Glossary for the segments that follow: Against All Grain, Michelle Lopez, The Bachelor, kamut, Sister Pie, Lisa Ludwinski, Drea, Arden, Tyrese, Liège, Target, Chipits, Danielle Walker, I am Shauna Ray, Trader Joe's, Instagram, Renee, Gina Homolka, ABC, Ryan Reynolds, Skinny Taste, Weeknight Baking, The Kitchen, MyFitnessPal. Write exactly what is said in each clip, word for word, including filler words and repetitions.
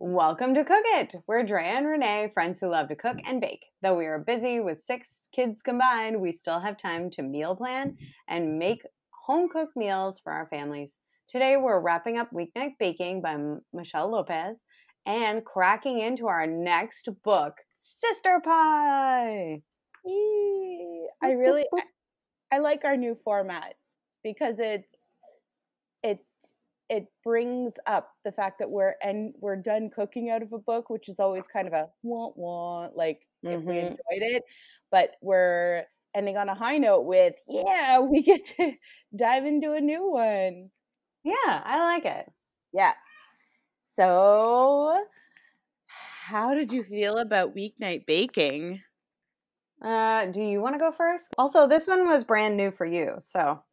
Welcome to Cook It! We're Drea and Renee, friends who love to cook and bake. Though we are busy with six kids combined, we still have time to meal plan and make home-cooked meals for our families. Today we're wrapping up Weeknight Baking by Michelle Lopez and cracking into our next book, Sister Pie! Eee, I really, I, I like our new format because it's, it's, it brings up the fact that we're and we're done cooking out of a book, which is always kind of a wah wah, like mm-hmm. if we enjoyed it, but we're ending on a high note with yeah, we get to dive into a new one. Yeah, I like it. Yeah. So, how did you feel about Weeknight Baking? Uh, do you want to go first? Also, this one was brand new for you, so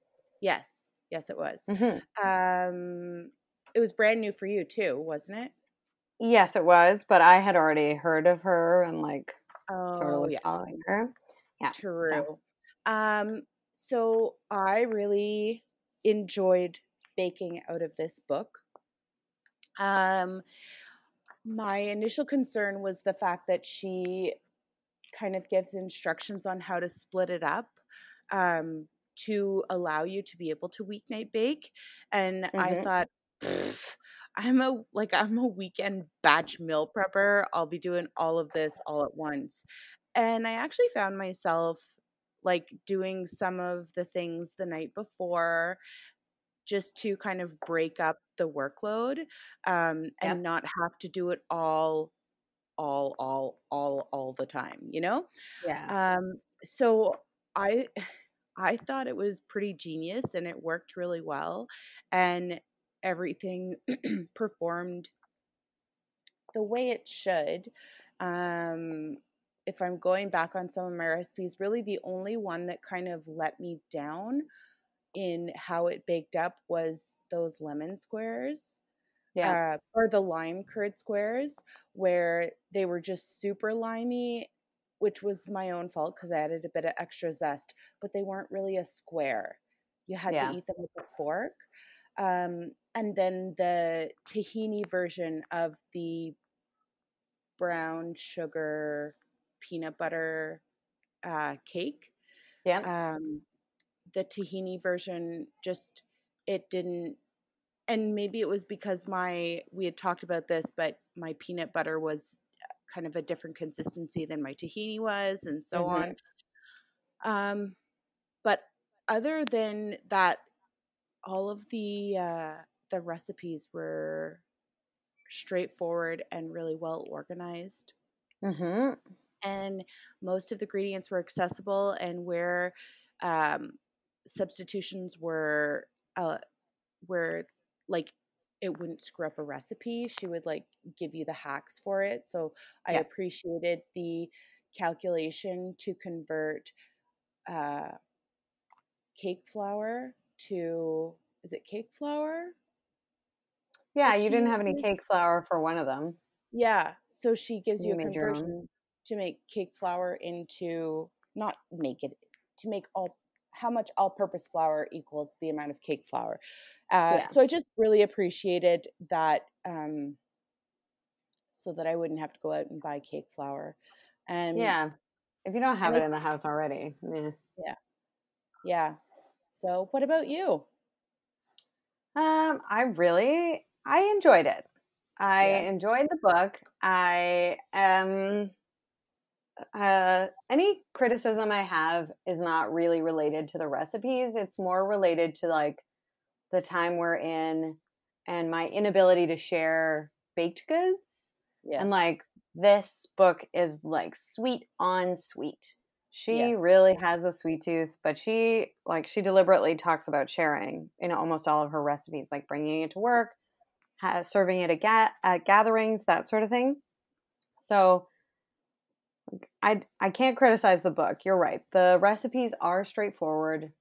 yes. Yes, it was. Mm-hmm. Um, it was brand new for you too, wasn't it? Yes, it was. But I had already heard of her and like oh, sort of was yeah. following her. Yeah, true. So. Um, so I really enjoyed baking out of this book. Um, my initial concern was the fact that she kind of gives instructions on how to split it up. Um, to allow you to be able to weeknight bake. And mm-hmm. I thought, I'm a, like, I'm a weekend batch meal prepper. I'll be doing all of this all at once. And I actually found myself like doing some of the things the night before just to kind of break up the workload um, and yep. not have to do it all, all, all, all, all the time, you know? Yeah. Um, so I... I thought it was pretty genius and it worked really well and everything performed the way it should. Um, if I'm going back on some of my recipes, really the only one that kind of let me down in how it baked up was those lemon squares. Yeah. Uh, or the lime curd squares where they were just super limey, which was my own fault because I added a bit of extra zest, but they weren't really a square. You had yeah. to eat them with a fork. Um, and then the tahini version of the brown sugar peanut butter uh, cake. Yeah. Um, the tahini version just, it didn't, and maybe it was because my, we had talked about this, but my peanut butter was kind of a different consistency than my tahini was and so mm-hmm. on. Um, but other than that, all of the, uh, the recipes were straightforward and really well organized. Mm-hmm. And most of the ingredients were accessible and where, um, substitutions were, uh, were like, it wouldn't screw up a recipe. She would like give you the hacks for it. So yeah. I appreciated the calculation to convert uh, cake flour to, is it cake flour? Yeah. You didn't have any cake flour for one of them. Yeah. So she gives you, you a conversion to make cake flour into, not make it, to make all how much all-purpose flour equals the amount of cake flour. Uh, yeah. So I just really appreciated that um, so that I wouldn't have to go out and buy cake flour. And yeah. If you don't have I mean, it in the house already. Yeah. Yeah. yeah. So what about you? Um, I really, I enjoyed it. I yeah. enjoyed the book. I am... Um, Uh, any criticism I have is not really related to the recipes. It's more related to like the time we're in and my inability to share baked goods. Yeah. And like this book is like sweet on sweet. She yes. really has a sweet tooth, but she like she deliberately talks about sharing in almost all of her recipes, like bringing it to work, ha- serving it at, ga- at gatherings, that sort of thing. So I, I can't criticize the book. You're right. The recipes are straightforward.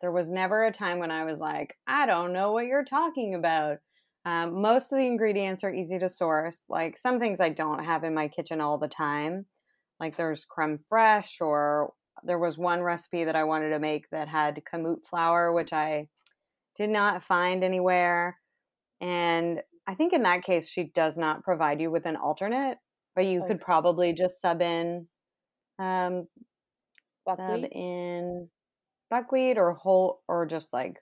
There was never a time when I was like, I don't know what you're talking about. Um, most of the ingredients are easy to source. Like some things I don't have in my kitchen all the time. Like there's creme fraiche or there was one recipe that I wanted to make that had kamut flour, which I did not find anywhere. And I think in that case, she does not provide you with an alternate, but you okay. could probably just sub in, um, buckwheat? sub in buckwheat or whole, or just like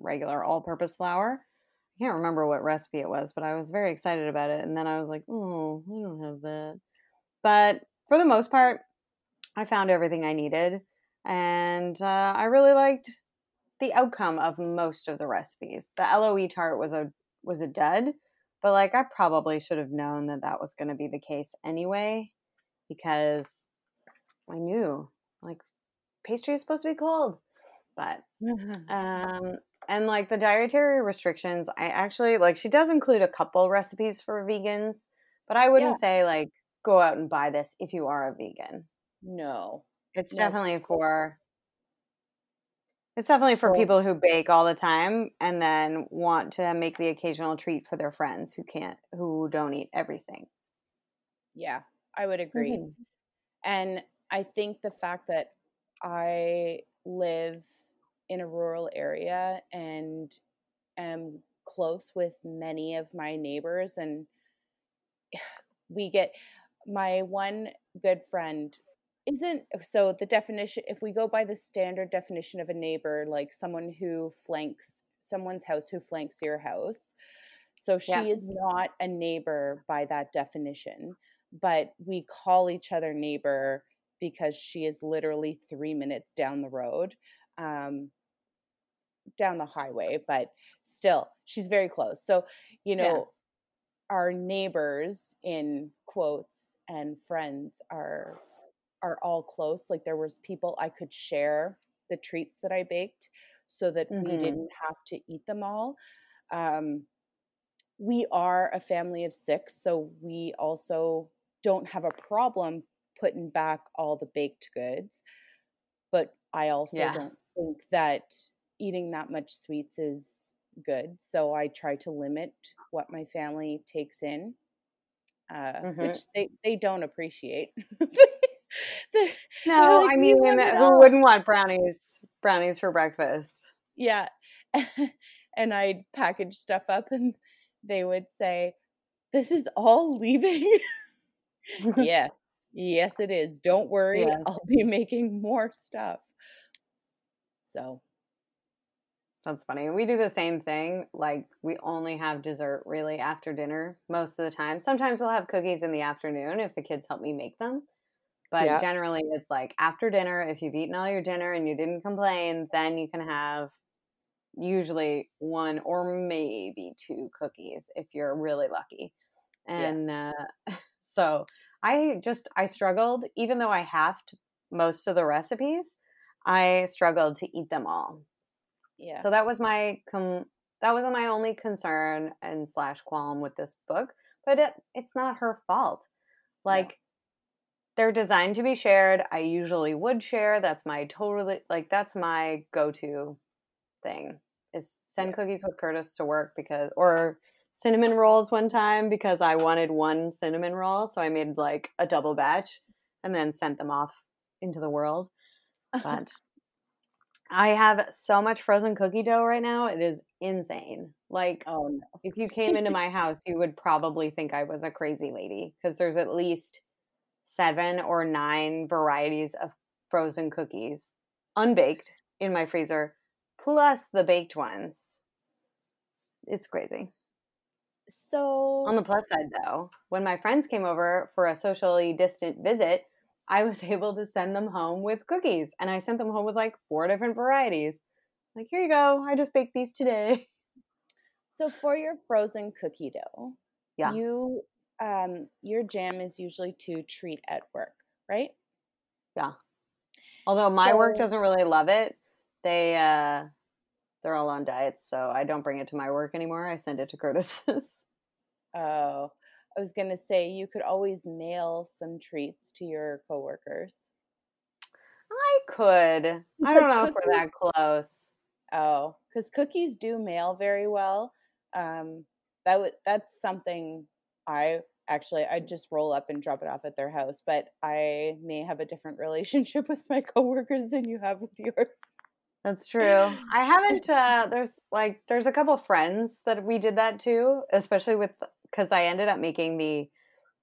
regular all-purpose flour. I can't remember what recipe it was, but I was very excited about it. And then I was like, oh, I don't have that. But for the most part, I found everything I needed. And uh, I really liked the outcome of most of the recipes. The L O E tart was a was a dud, but like I probably should have known that that was going to be the case anyway, because I knew like pastry is supposed to be cold. But um, and like the dietary restrictions, I actually like she does include a couple recipes for vegans, but I wouldn't yeah. say like go out and buy this if you are a vegan. No, it's no, definitely it's for. It's definitely for people who bake all the time and then want to make the occasional treat for their friends who can't, who don't eat everything. Yeah, I would agree. Mm-hmm. And I think the fact that I live in a rural area and am close with many of my neighbors, and we get my one good friend. Isn't so the definition, if we go by the standard definition of a neighbor, like someone who flanks someone's house who flanks your house. So she yeah. is not a neighbor by that definition, but we call each other neighbor because she is literally three minutes down the road, um, down the highway, but still she's very close. So, you know, yeah. our neighbors in quotes and friends are are all close. Like there was people I could share the treats that I baked so that mm-hmm. we didn't have to eat them all. Um, we are a family of six, so we also don't have a problem putting back all the baked goods. But I also yeah. don't think that eating that much sweets is good. So I try to limit what my family takes in, uh, mm-hmm. which they, they don't appreciate. The, no, like, I mean, who wouldn't want brownies, brownies for breakfast? Yeah. And I'd package stuff up and they would say, this is all leaving. Yes. Yes, it is. Don't worry. Yes. I'll be making more stuff. So. That's funny. We do the same thing. Like we only have dessert really after dinner most of the time. Sometimes we'll have cookies in the afternoon if the kids help me make them. But yeah. generally it's like after dinner, if you've eaten all your dinner and you didn't complain, then you can have usually one or maybe two cookies if you're really lucky. And yeah. uh, so I just, I struggled, even though I halved most of the recipes, I struggled to eat them all. Yeah. So that was my, com- that was my only concern and slash qualm with this book, but it, it's not her fault. Like, yeah. They're designed to be shared. I usually would share. That's my totally, like, that's my go-to thing is send yeah. cookies with Curtis to work because, or cinnamon rolls one time because I wanted one cinnamon roll. So I made like a double batch and then sent them off into the world. But I have so much frozen cookie dough right now. It is insane. Like, oh, no. If you came into my house, you would probably think I was a crazy lady because there's at least seven or nine varieties of frozen cookies unbaked in my freezer, plus the baked ones. It's, it's crazy. So on the plus side though, when my friends came over for a socially distant visit, I was able to send them home with cookies, and I sent them home with like four different varieties. Like, here you go. I just baked these today. So for your frozen cookie dough, yeah. you Um, your jam is usually to treat at work, right? Yeah. Although my so, work doesn't really love it. They, uh, they're all on diets, so I don't bring it to my work anymore. I send it to Curtis's. Oh, I was going to say you could always mail some treats to your coworkers. I could. I don't know if we're that close. Oh, because cookies do mail very well. Um, that w- that's something... I actually, I just roll up and drop it off at their house, but I may have a different relationship with my coworkers than you have with yours. That's true. I haven't, uh, there's like, there's a couple friends that we did that to, especially with, because I ended up making the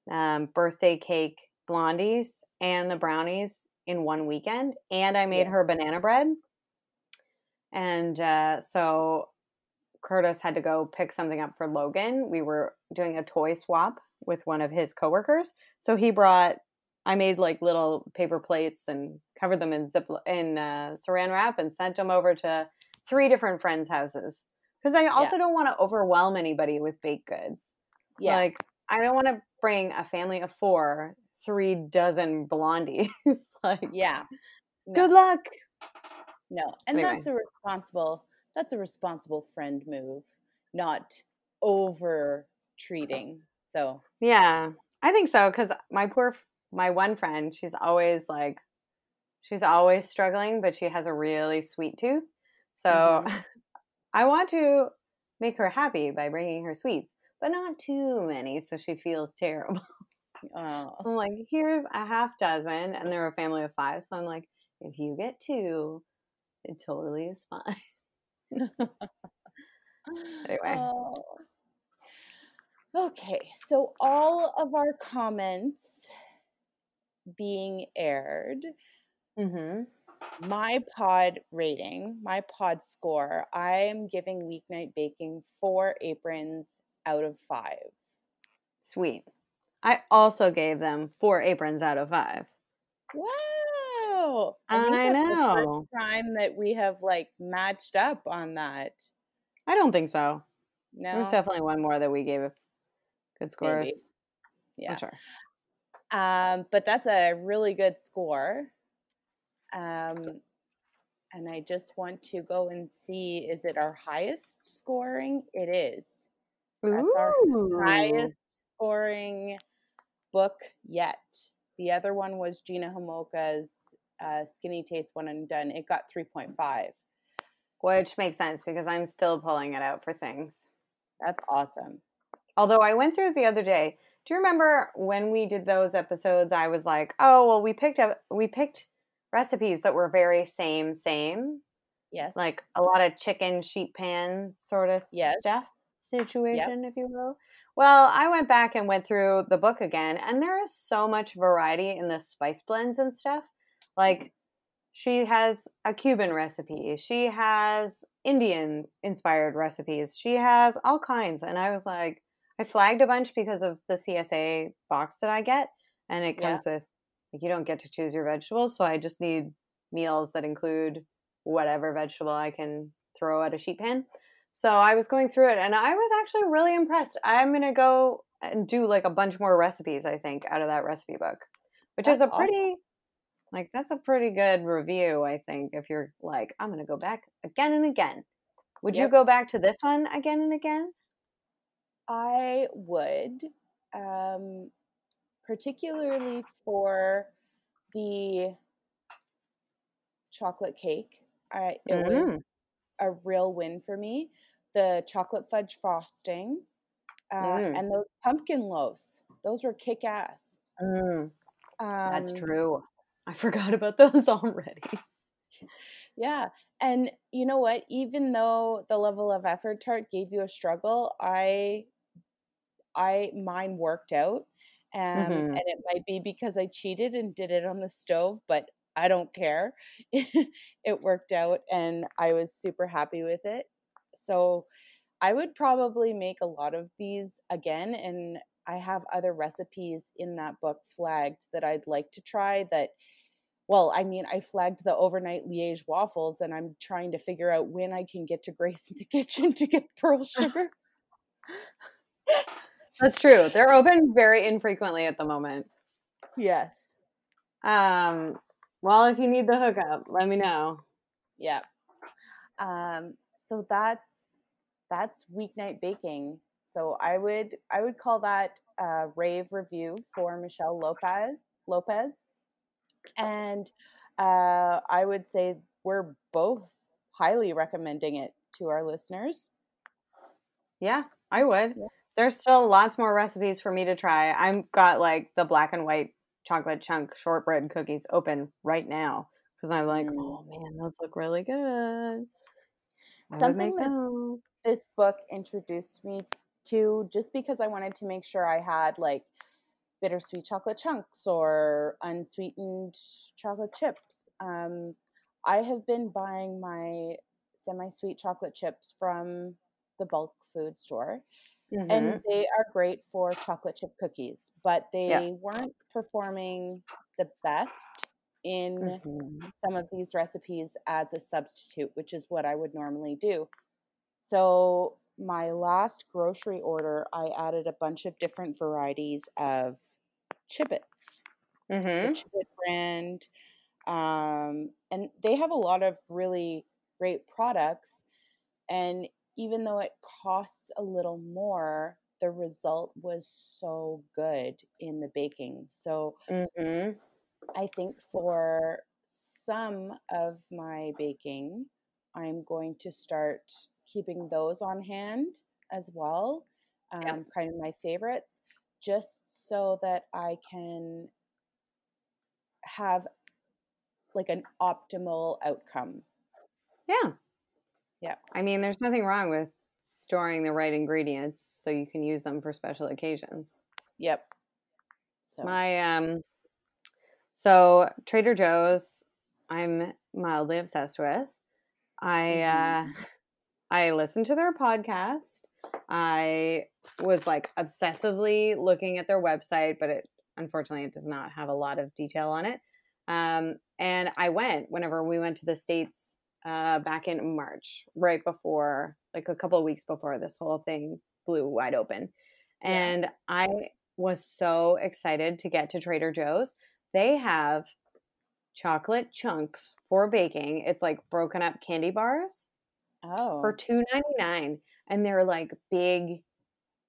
um, birthday cake blondies and the brownies in one weekend. And I made yeah. her banana bread. And uh, so Curtis had to go pick something up for Logan. We were doing a toy swap with one of his coworkers. So he brought, I made like little paper plates and covered them in zip in uh, saran wrap and sent them over to three different friends' houses. Because I also yeah. don't want to overwhelm anybody with baked goods. Yeah. Like, I don't want to bring a family of four, three dozen blondies. Like, yeah. No. Good luck. No. And anyway. that's a responsible, that's a responsible friend move, not over treating. So. Yeah, I think so. Because my poor, my one friend, she's always like, she's always struggling, but she has a really sweet tooth. So mm-hmm. I want to make her happy by bringing her sweets, but not too many so she feels terrible. Oh. I'm like, here's a half dozen, and they're a family of five. So I'm like, if you get two, it totally is fine. Anyway. Oh. Okay, so all of our comments being aired, mm-hmm. my pod rating, my pod score, I am giving Weeknight Baking four aprons out of five. Sweet. I also gave them four aprons out of five. Wow. I, I know. The first time that we have like matched up on that. I don't think so. No. There's definitely one more that we gave a good scores. Maybe. Yeah. I'm sure. Um, but that's a really good score. Um, and I just want to go and see, is it our highest scoring? It is. That's Ooh. Our highest scoring book yet. The other one was Gina Homolka's uh, Skinny Taste One and Done. It got three point five. Which makes sense because I'm still pulling it out for things. That's awesome. Although I went through it the other day. Do you remember when we did those episodes, I was like, oh, well, we picked up, we picked recipes that were very same, same. Yes. Like a lot of chicken sheet pan sort of yes. stuff situation, yep. if you will. Well, I went back and went through the book again, and there is so much variety in the spice blends and stuff. Like she has a Cuban recipe. She has Indian inspired recipes. She has all kinds. And I was like, I flagged a bunch because of the C S A box that I get, and it comes yeah. with, like, you don't get to choose your vegetables, so I just need meals that include whatever vegetable I can throw at a sheet pan. So I was going through it, and I was actually really impressed. I'm going to go and do, like, a bunch more recipes, I think, out of that recipe book, which that's is a pretty, awesome. like, that's a pretty good review, I think, if you're like, I'm going to go back again and again. Would yep. you go back to this one again and again? I would, um, particularly for the chocolate cake. I, it mm. was a real win for me. The chocolate fudge frosting uh, mm. and those pumpkin loaves. Those were kick-ass. Mm. Um, That's true. I forgot about those already. Yeah. And you know what? Even though the level of effort chart gave you a struggle, I... I mine worked out, um, mm-hmm. and it might be because I cheated and did it on the stove, but I don't care. It worked out, and I was super happy with it. So I would probably make a lot of these again, and I have other recipes in that book flagged that I'd like to try that. Well, I mean, I flagged the overnight Liège waffles, and I'm trying to figure out when I can get to Grace in the kitchen to get pearl sugar. That's true. They're open very infrequently at the moment. Yes. Um, well, if you need the hookup, let me know. Yeah. Um, so that's that's Weeknight Baking. So I would I would call that a rave review for Michelle Lopez Lopez. And uh, I would say we're both highly recommending it to our listeners. Yeah, I would. Yeah. There's still lots more recipes for me to try. I've got like the black and white chocolate chunk shortbread cookies open right now. because I'm like, mm. oh man, those look really good. I Something that those. This book introduced me to, just because I wanted to make sure I had like bittersweet chocolate chunks or unsweetened chocolate chips. Um, I have been buying my semi-sweet chocolate chips from the bulk food store. Mm-hmm. And they are great for chocolate chip cookies, but they yeah. weren't performing the best in mm-hmm. some of these recipes as a substitute, which is what I would normally do. So my last grocery order, I added a bunch of different varieties of Chipits, mm-hmm. the Chipit brand. Um, and they have a lot of really great products. And even though it costs a little more, the result was so good in the baking. So mm-hmm. I think for some of my baking, I'm going to start keeping those on hand as well, um, yeah. kind of my favorites, just so that I can have like an optimal outcome. Yeah. Yeah. I mean, there's nothing wrong with storing the right ingredients so you can use them for special occasions. Yep. So. My, um, so Trader Joe's, I'm mildly obsessed with. I, mm-hmm. uh, I listened to their podcast. I was like obsessively looking at their website, but it, unfortunately, it does not have a lot of detail on it. Um, and I went whenever we went to the States, Uh, back in March, right before, like a couple of weeks before this whole thing blew wide open. And yeah. I was so excited to get to Trader Joe's. They have chocolate chunks for baking. It's like broken up candy bars oh. for two ninety-nine. And they're like big,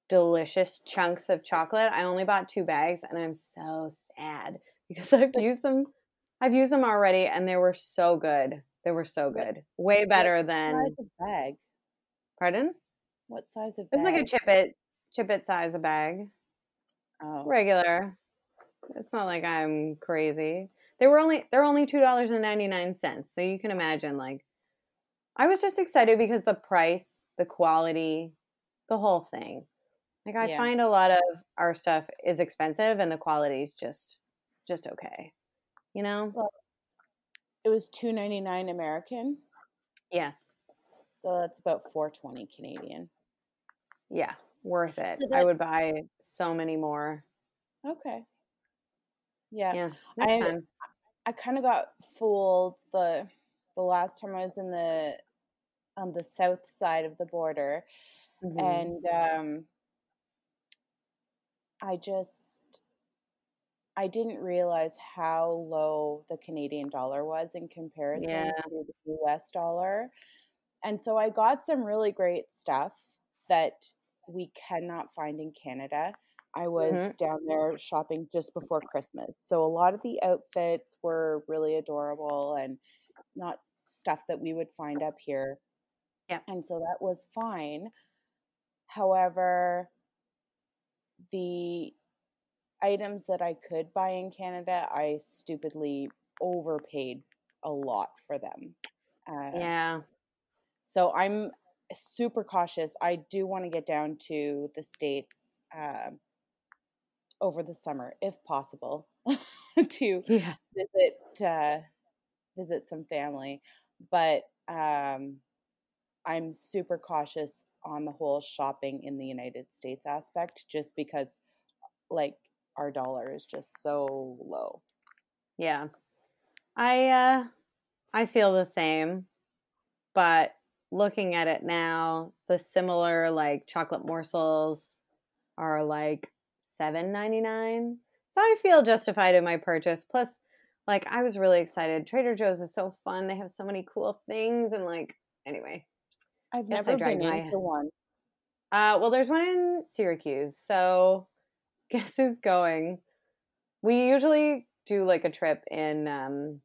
delicious chunks of chocolate. I only bought two bags and I'm so sad because I've used them. I've used them already and they were so good. They were so good. Way better than... What size of bag? Pardon? What size of bag? It's like a Chipit, Chipit size of bag. Oh. Regular. It's not like I'm crazy. They were only, they're only two dollars and ninety-nine cents. So you can imagine, like, I was just excited because the price, the quality, the whole thing. Like, I yeah. find a lot of our stuff is expensive and the quality is just, just okay. You know? Well, it was two ninety-nine American. Yes. So that's about four twenty Canadian. Yeah, worth it. So that, I would buy so many more. Okay. Yeah. Yeah. Next I time. I kind of got fooled the the last time I was in the on the south side of the border, mm-hmm. and um, I just. I didn't realize how low the Canadian dollar was in comparison yeah. to the U S dollar. And so I got some really great stuff that we cannot find in Canada. I was mm-hmm. down there shopping just before Christmas. So a lot of the outfits were really adorable and not stuff that we would find up here. Yeah. And so that was fine. However, the items that I could buy in Canada, I stupidly overpaid a lot for them. Uh, yeah. So I'm super cautious. I do want to get down to the States uh, over the summer, if possible, to yeah. visit uh, visit some family. But um, I'm super cautious on the whole shopping in the United States aspect, just because, like, our dollar is just so low. Yeah. I uh, I feel the same, but looking at it now, the similar like chocolate morsels are like seven ninety-nine. So I feel justified in my purchase. Plus, like, I was really excited. Trader Joe's is so fun. They have so many cool things, and like, anyway. I've never been into one. Uh, well, there's one in Syracuse, so... Guess who's going? We usually do like a trip in um,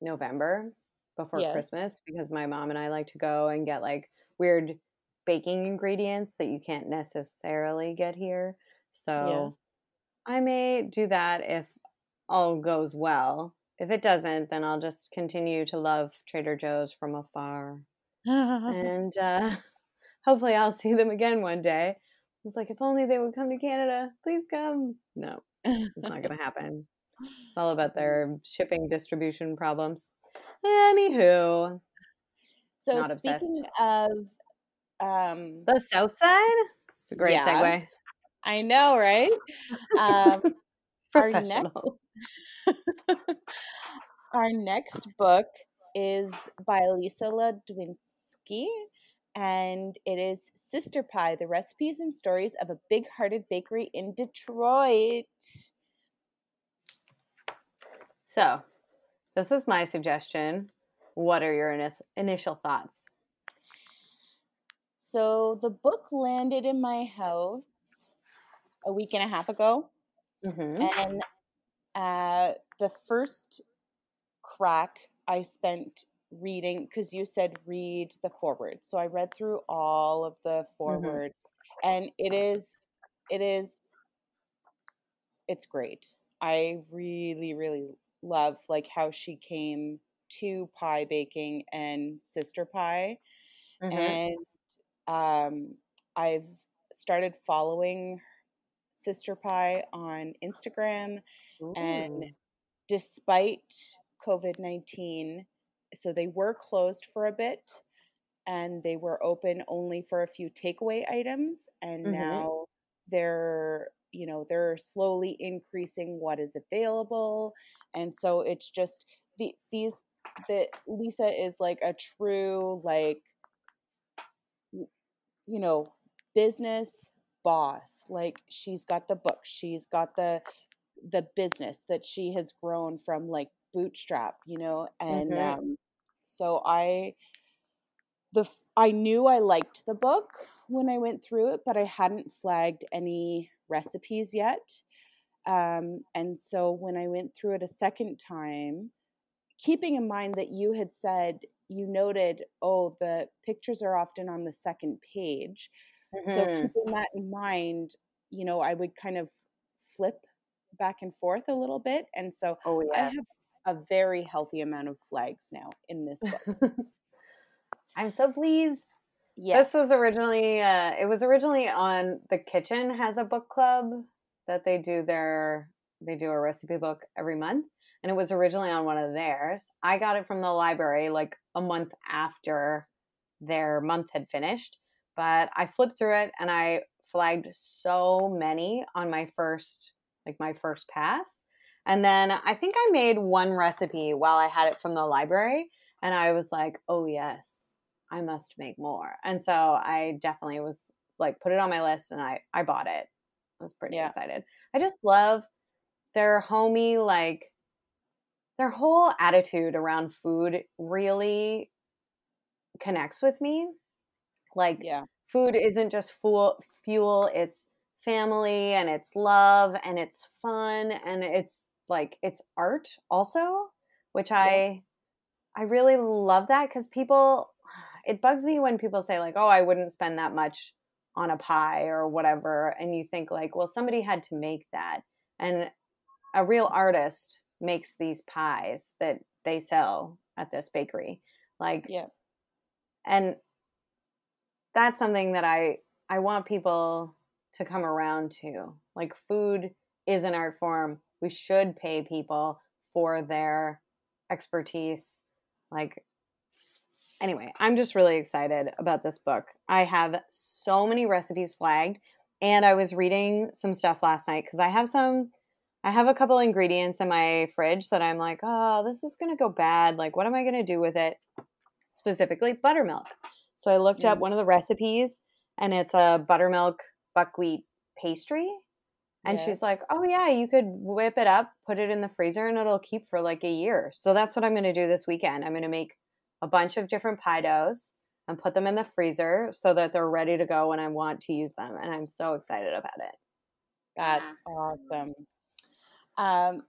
November before yes. Christmas, because my mom and I like to go and get like weird baking ingredients that you can't necessarily get here. So yes. I may do that if all goes well. if it doesn't, then I'll just continue to love Trader Joe's from afar. And uh, hopefully I'll see them again one day. It's like, if only they would come to Canada. Please come. No, it's not going to happen. It's all about their shipping distribution problems. Anywho. So not speaking obsessed. Of um, the South Side, it's a great yeah, segue. I know, right? Um, Professional. Our next, our next book is by Lisa Ludwinski, and it is Sister Pie, The Recipes and Stories of a Big-Hearted Bakery in Detroit. So this was my suggestion. What are your in- initial thoughts? So the book landed in my house a week and a half ago. Mm-hmm. And uh, the first crack I spent reading, because you said read the foreword. So I read through all of the foreword. Mm-hmm. And it is, it is, it's great. I really, really love like how she came to pie baking and Sister Pie. Mm-hmm. And um, I've started following Sister Pie on Instagram. Ooh. And despite covid nineteen, so they were closed for a bit and they were open only for a few takeaway items, and mm-hmm. now they're, you know, they're slowly increasing what is available. And so it's just the these the Lisa is like a true, like, you know, business boss. Like, she's got the book, she's got the the business that she has grown from, like, bootstrap, you know. And mm-hmm. um, so I the I knew I liked the book when I went through it, but I hadn't flagged any recipes yet, um, and so when I went through it a second time, keeping in mind that you had said you noted, oh, the pictures are often on the second page. Mm-hmm. So keeping that in mind, you know, I would kind of flip back and forth a little bit. And so oh, yes. I have a very healthy amount of flags now in this book. I'm so pleased. Yes. This was originally, uh, it was originally on The Kitchen has a book club that they do their, they do a recipe book every month. And it was originally on one of theirs. I got it from the library like a month after their month had finished. But I flipped through it and I flagged so many on my first, like my first pass. And then I think I made one recipe while I had it from the library. And I was like, oh yes, I must make more. And so I definitely was like, put it on my list and I, I bought it. I was pretty yeah. excited. I just love their homey, like their whole attitude around food really connects with me. Like, yeah. food isn't just fuel, fuel, it's family and it's love and it's fun and it's like, it's art also, which yeah. I, I really love that, because people, it bugs me when people say like, oh, I wouldn't spend that much on a pie or whatever. And you think like, well, somebody had to make that. And a real artist makes these pies that they sell at this bakery. Like, yeah. and that's something that I, I want people to come around to. Like, food is an art form. We should pay people for their expertise. Like, anyway, I'm just really excited about this book. I have so many recipes flagged, and I was reading some stuff last night because I have some, I have a couple ingredients in my fridge that I'm like, oh, this is going to go bad. Like, what am I going to do with it? Specifically, buttermilk. So I looked up one of the recipes, and it's a buttermilk buckwheat pastry. And yes. she's like, oh, yeah, you could whip it up, put it in the freezer, and it'll keep for like a year. So that's what I'm going to do this weekend. I'm going to make a bunch of different pie doughs and put them in the freezer so that they're ready to go when I want to use them. And I'm so excited about it. That's yeah. awesome. Um,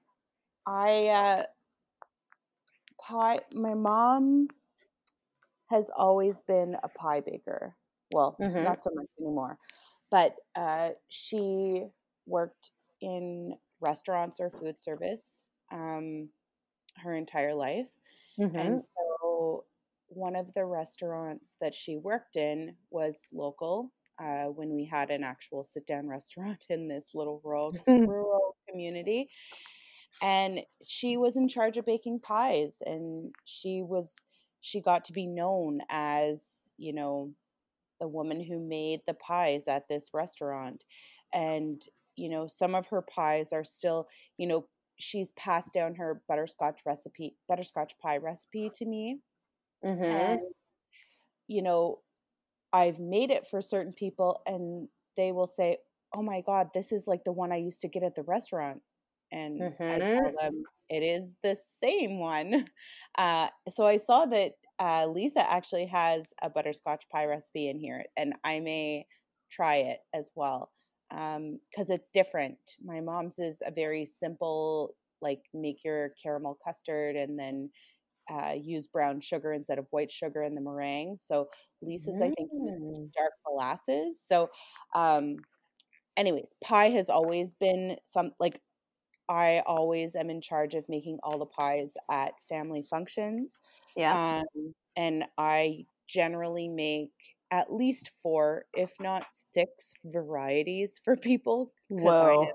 I, uh, pie, my mom has always been a pie baker. Well, mm-hmm. not so much anymore, but uh, she worked in restaurants or food service. Um, her entire life. Mm-hmm. And so one of the restaurants that she worked in was local uh, when we had an actual sit-down restaurant in this little rural, rural community. And she was in charge of baking pies, and she was, she got to be known as, you know, the woman who made the pies at this restaurant. And, you know, some of her pies are still, you know, she's passed down her butterscotch recipe, butterscotch pie recipe to me. Mm-hmm. And, you know, I've made it for certain people and they will say, oh my God, this is like the one I used to get at the restaurant. And mm-hmm. I tell them it is the same one. Uh, so I saw that uh, Lisa actually has a butterscotch pie recipe in here, and I may try it as well um, because it's different. My mom's is a very simple, like make your caramel custard and then uh, use brown sugar instead of white sugar in the meringue. So Lisa's, mm. I think, uses dark molasses. So um, anyways, pie has always been some like. I always am in charge of making all the pies at family functions. Yeah. Um, and I generally make at least four, if not six varieties for people. Whoa. I'm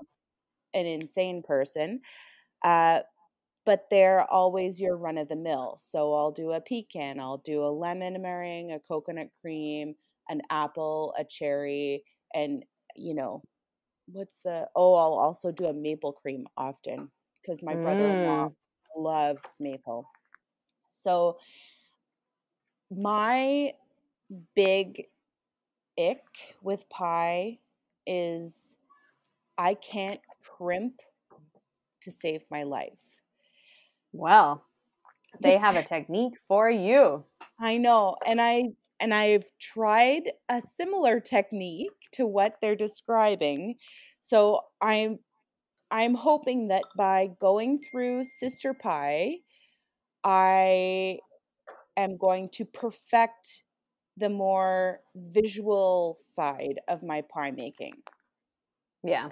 an insane person. Uh, but they're always your run of the mill. So I'll do a pecan, I'll do a lemon meringue, a coconut cream, an apple, a cherry, and, you know, what's the oh I'll also do a maple cream often because my mm. brother-in-law loves maple. So my big ick with pie is I can't crimp to save my life. Well, they have a technique for you. I know, and I And I've tried a similar technique to what they're describing. So I'm I'm hoping that by going through Sister Pie, I am going to perfect the more visual side of my pie making. Yeah.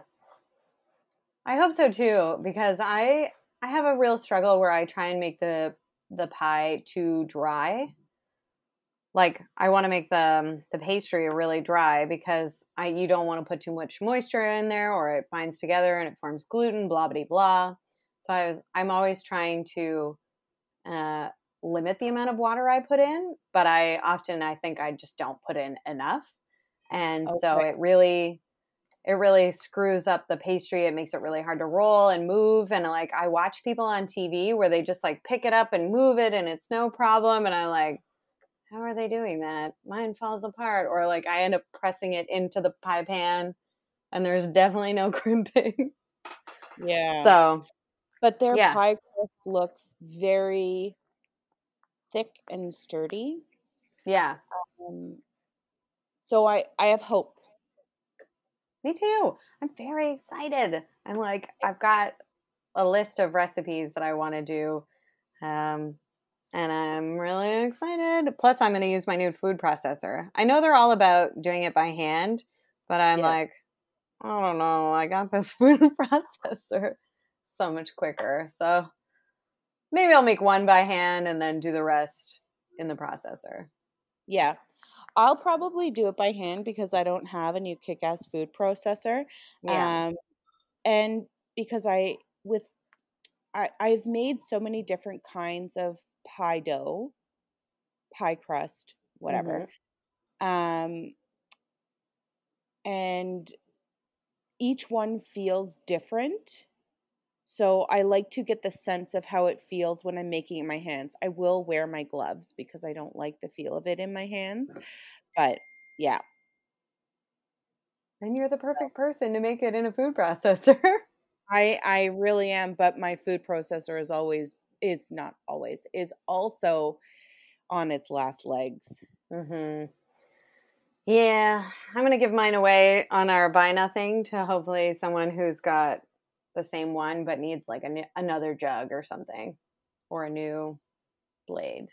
I hope so too, because I I have a real struggle where I try and make the the pie too dry. Like I want to make the the pastry really dry because I you don't want to put too much moisture in there or it binds together and it forms gluten, blah blah blah. So I was I'm always trying to uh, limit the amount of water I put in, but I often I think I just don't put in enough, and okay. so it really it really screws up the pastry. It makes it really hard to roll and move. And like I watch people on T V where they just like pick it up and move it and it's no problem, and I like. How are they doing that? Mine falls apart. Or like I end up pressing it into the pie pan and there's definitely no crimping. Yeah. So, but their yeah. pie crust looks very thick and sturdy. Yeah. Um, so I, I have hope. Me too. I'm very excited. I'm like, I've got a list of recipes that I want to do. Um, And I'm really excited. Plus, I'm going to use my new food processor. I know they're all about doing it by hand, but I'm yeah. like, I don't know. I got this food processor so much quicker. So maybe I'll make one by hand and then do the rest in the processor. Yeah. I'll probably do it by hand because I don't have a new kick-ass food processor. Yeah. Um, and because I, with, I, I've made so many different kinds of pie dough, pie crust, whatever. Mm-hmm. Um, and each one feels different. So I like to get the sense of how it feels when I'm making it in my hands. I will wear my gloves because I don't like the feel of it in my hands. But yeah. And you're the perfect person to make it in a food processor. I, I really am, but my food processor is always is not always, is also on its last legs. Mm-hmm. Yeah. I'm going to give mine away on our buy nothing to hopefully someone who's got the same one, but needs like a, another jug or something or a new blade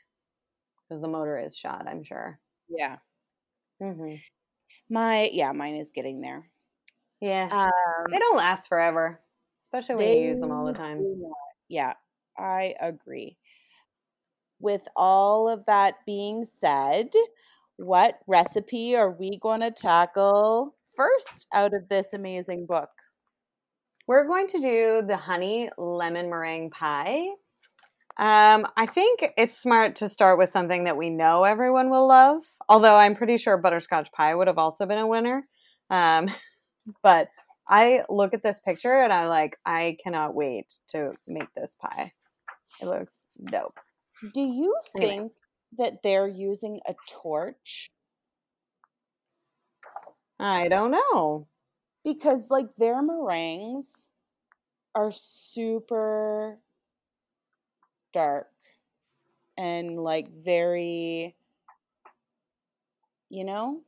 because the motor is shot, I'm sure. Yeah. Mm-hmm. My, yeah, mine is getting there. Yeah. Um, they don't last forever, especially when they, you use them all the time. Yeah. I agree. With all of that being said, what recipe are we going to tackle first out of this amazing book? We're going to do the honey lemon meringue pie. Um, I think it's smart to start with something that we know everyone will love, although I'm pretty sure butterscotch pie would have also been a winner. Um, but I look at this picture and I like, I cannot wait to make this pie. It looks dope. Do you think anyway. that they're using a torch? I don't know. Because like their meringues are super dark and like very, you know?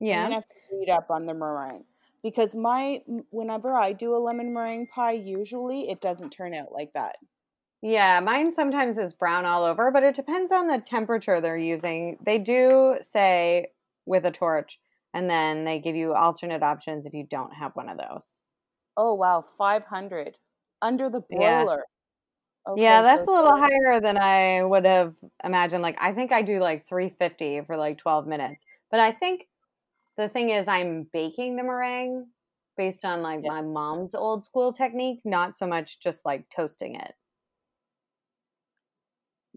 Yeah. I'm gonna have to read up on the meringue. Because my whenever I do a lemon meringue pie, usually it doesn't turn out like that. Yeah, mine sometimes is brown all over, but it depends on the temperature they're using. They do say with a torch, and then they give you alternate options if you don't have one of those. Oh, wow, five hundred. Under the boiler. Yeah, okay, yeah that's so a little cool. higher than I would have imagined. Like, I think I do like three fifty for like twelve minutes. But I think the thing is I'm baking the meringue based on like yeah. my mom's old school technique, not so much just like toasting it.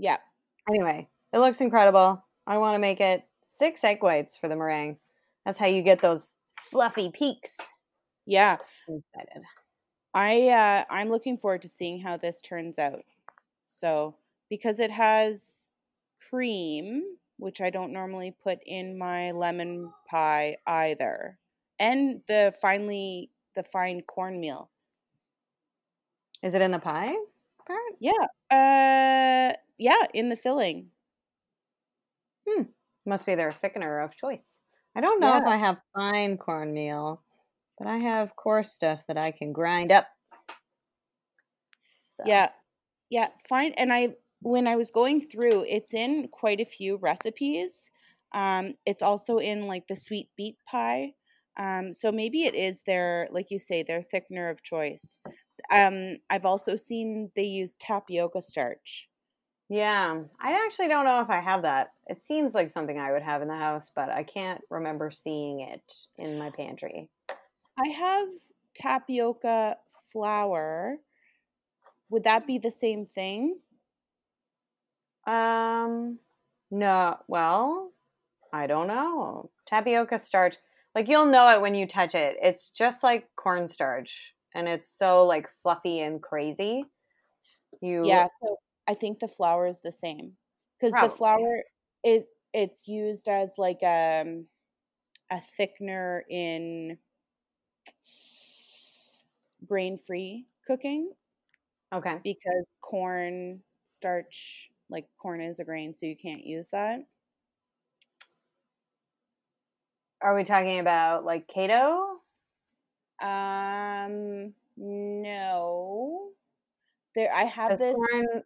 Yeah. Anyway, it looks incredible. I want to make it six egg whites for the meringue. That's how you get those fluffy peaks. Yeah. I'm excited. I, uh, I'm looking forward to seeing how this turns out. So, because it has cream, which I don't normally put in my lemon pie either, and the finely, the fine cornmeal. Is it in the pie part? Yeah. Uh... Yeah, in the filling. Hmm. Must be their thickener of choice. I don't know yeah. if I have fine cornmeal, but I have coarse stuff that I can grind up. So. Yeah. Yeah, fine. And I, when I was going through, it's in quite a few recipes. Um, it's also in like the sweet beet pie. Um, so maybe it is their, like you say, their thickener of choice. Um, I've also seen they use tapioca starch. Yeah, I actually don't know if I have that. It seems like something I would have in the house, but I can't remember seeing it in my pantry. I have tapioca flour. Would that be the same thing? Um, no. Well, I don't know. Tapioca starch, like you'll know it when you touch it. It's just like cornstarch, and it's so like fluffy and crazy. You yeah. So- I think the flour is the same because the flour it it's used as like a a thickener in grain-free cooking. Okay. Because corn starch, like corn is a grain, so you can't use that. Are we talking about like Kato? Um, no. There, I have this. Corn-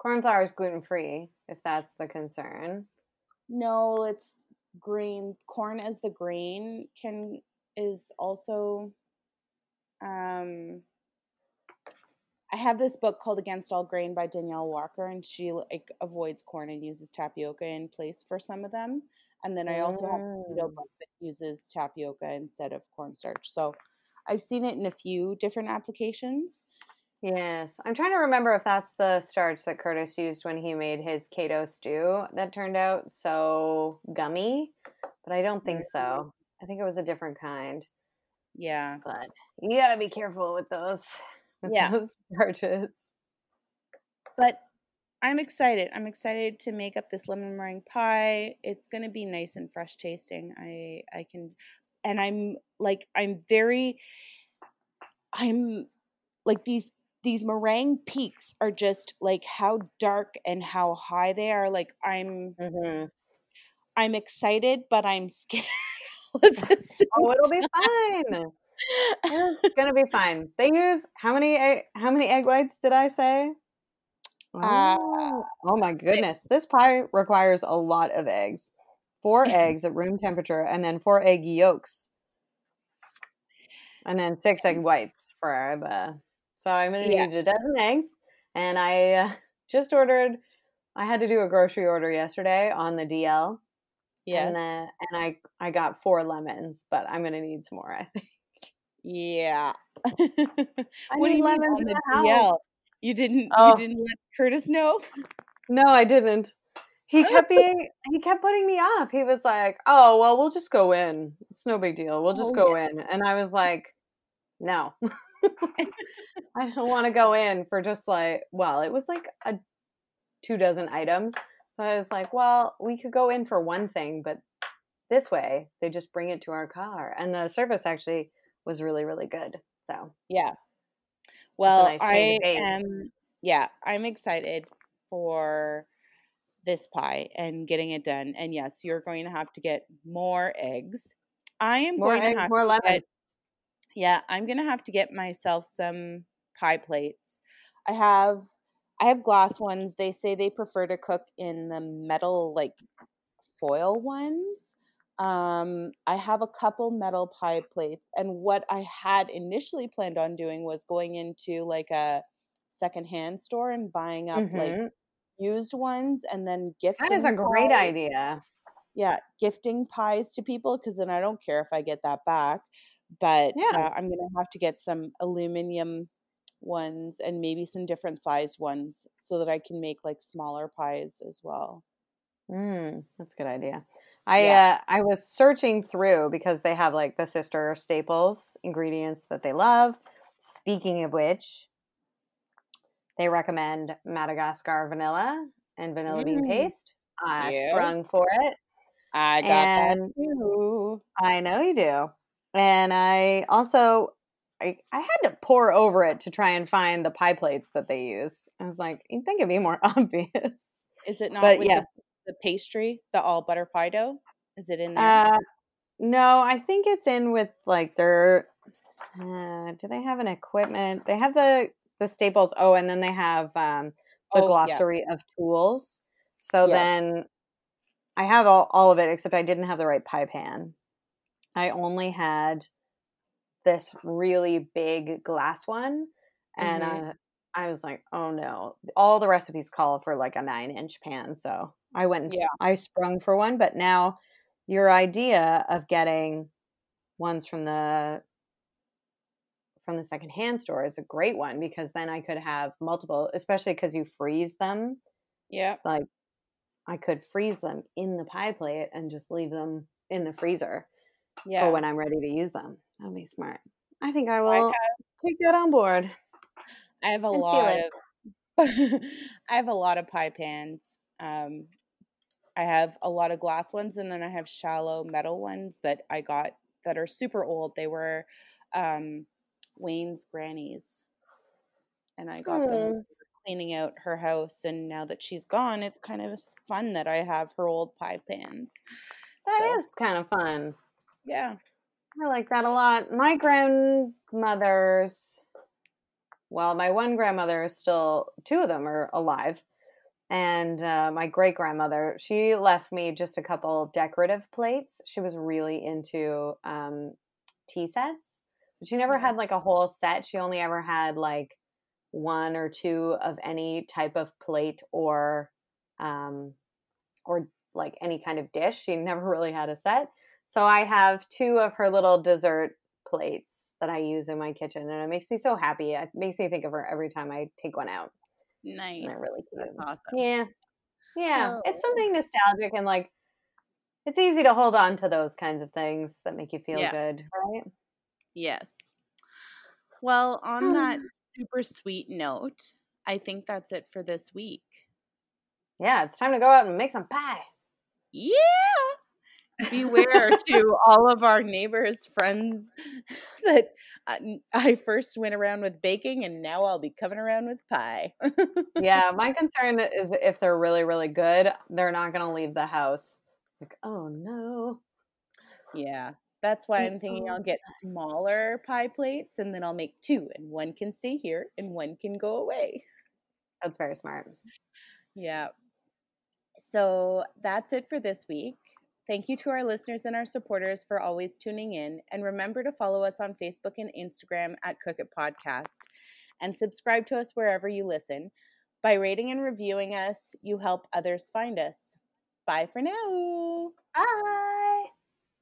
Cornflour is gluten-free, if that's the concern. No, it's grain. Corn as the grain can is also... Um, I have this book called Against All Grain by Danielle Walker, and she like avoids corn and uses tapioca in place for some of them. And then I also mm. have a keto book that uses tapioca instead of cornstarch. So I've seen it in a few different applications. Yes. I'm trying to remember if that's the starch that Curtis used when he made his Kato stew that turned out so gummy, but I don't think so. I think it was a different kind. Yeah. But you got to be careful with those, with yeah. those starches. But I'm excited. I'm excited to make up this lemon meringue pie. It's going to be nice and fresh tasting. I, I can, and I'm like, I'm very, I'm like these, These meringue peaks are just like how dark and how high they are. Like I'm, mm-hmm. I'm excited, but I'm scared. Oh, it'll be fine. It's gonna be fine. They use how many? Egg, how many egg whites did I say? Uh, oh my goodness! This pie requires a lot of eggs. Four eggs at room temperature, and then four egg yolks, and then six egg whites for the. So I'm going to yeah. need a dozen eggs And I just ordered, I had to do a grocery order yesterday on the D L. Yes. And, the, and I, I got four lemons, but I'm going to need some more, I think. Yeah. I what need lemons on the D L? You didn't, oh. you didn't let Curtis know? No, I didn't. He kept being, he kept putting me off. He was like, oh, well, we'll just go in. It's no big deal. We'll just oh, go yeah. in. And I was like, no, I don't want to go in for just like, well, it was like a two dozen items. So I was like, well, we could go in for one thing, but this way they just bring it to our car. And the service actually was really, really good. So yeah. Well, nice I am, yeah, I'm excited for this pie and getting it done. And yes, you're going to have to get more eggs. I am more going egg, to have more to lemon. Get, yeah, I'm going to have to get myself some pie plates. I have, I have glass ones. They say they prefer to cook in the metal, like foil ones. Um, I have a couple metal pie plates, and what I had initially planned on doing was going into like a secondhand store and buying up mm-hmm. like used ones and then gifting. That is a great pies. idea. Yeah. Gifting pies to people. Cause then I don't care if I get that back, but yeah. uh, I'm going to have to get some aluminum ones and maybe some different sized ones so that I can make like smaller pies as well. Mm, that's a good idea. I yeah. uh, I was searching through because they have like the sister staples, ingredients that they love. Speaking of which, they recommend Madagascar vanilla and vanilla mm. bean paste. I yeah. sprung for it. I got and that too. I know you do. And I also, I, I had to pour over it to try and find the pie plates that they use. I was like, you'd think it'd be more obvious. Is it not but with yes. the- The pastry, the all butter pie dough? Is it in there? Uh, no, I think it's in with like their, uh, do they have an equipment? They have the, the staples. Oh, and then they have um, the oh, glossary yeah. of tools. So yeah. then I have all, all of it, except I didn't have the right pie pan. I only had this really big glass one. And mm-hmm. I, I was like, oh no. All the recipes call for like a nine inch pan. So I went and yeah. I sprung for one, but now your idea of getting ones from the from the secondhand store is a great one because then I could have multiple, especially because you freeze them. Yeah. Like I could freeze them in the pie plate and just leave them in the freezer yeah. for when I'm ready to use them. That'll be smart. I think I will I have, take that on board. I have a lot of I have a lot of pie pans. Um, I have a lot of glass ones, and then I have shallow metal ones that I got that are super old. They were um, Wayne's grannies, and I got mm. them cleaning out her house. And now that she's gone, it's kind of fun that I have her old pie pans. That so. is kind of fun. Yeah, I like that a lot. My grandmother's, well, my one grandmother is still, two of them are alive. And uh, my great-grandmother, she left me just a couple decorative plates. She was really into um, tea sets. She never had, like, a whole set. She only ever had, like, one or two of any type of plate or, um, or like, any kind of dish. She never really had a set. So I have two of her little dessert plates that I use in my kitchen, and it makes me so happy. It makes me think of her every time I take one out. Nice. Really That's awesome. Yeah. Yeah. Oh. It's something nostalgic and like it's easy to hold on to those kinds of things that make you feel yeah. good, right? Yes. Well, on um. that super sweet note, I think that's it for this week. Yeah, it's time to go out and make some pie. Yeah. Beware to all of our neighbors, friends that I, I first went around with baking and now I'll be coming around with pie. Yeah, my concern is if they're really, really good, they're not going to leave the house. Like, oh no. Yeah, that's why I'm thinking I'll get smaller pie plates and then I'll make two and one can stay here and one can go away. That's very smart. Yeah. So that's it for this week. Thank you to our listeners and our supporters for always tuning in. And remember to follow us on Facebook and Instagram at Cook It Podcast. and subscribe to us wherever you listen. By rating and reviewing us, you help others find us. Bye for now. Bye.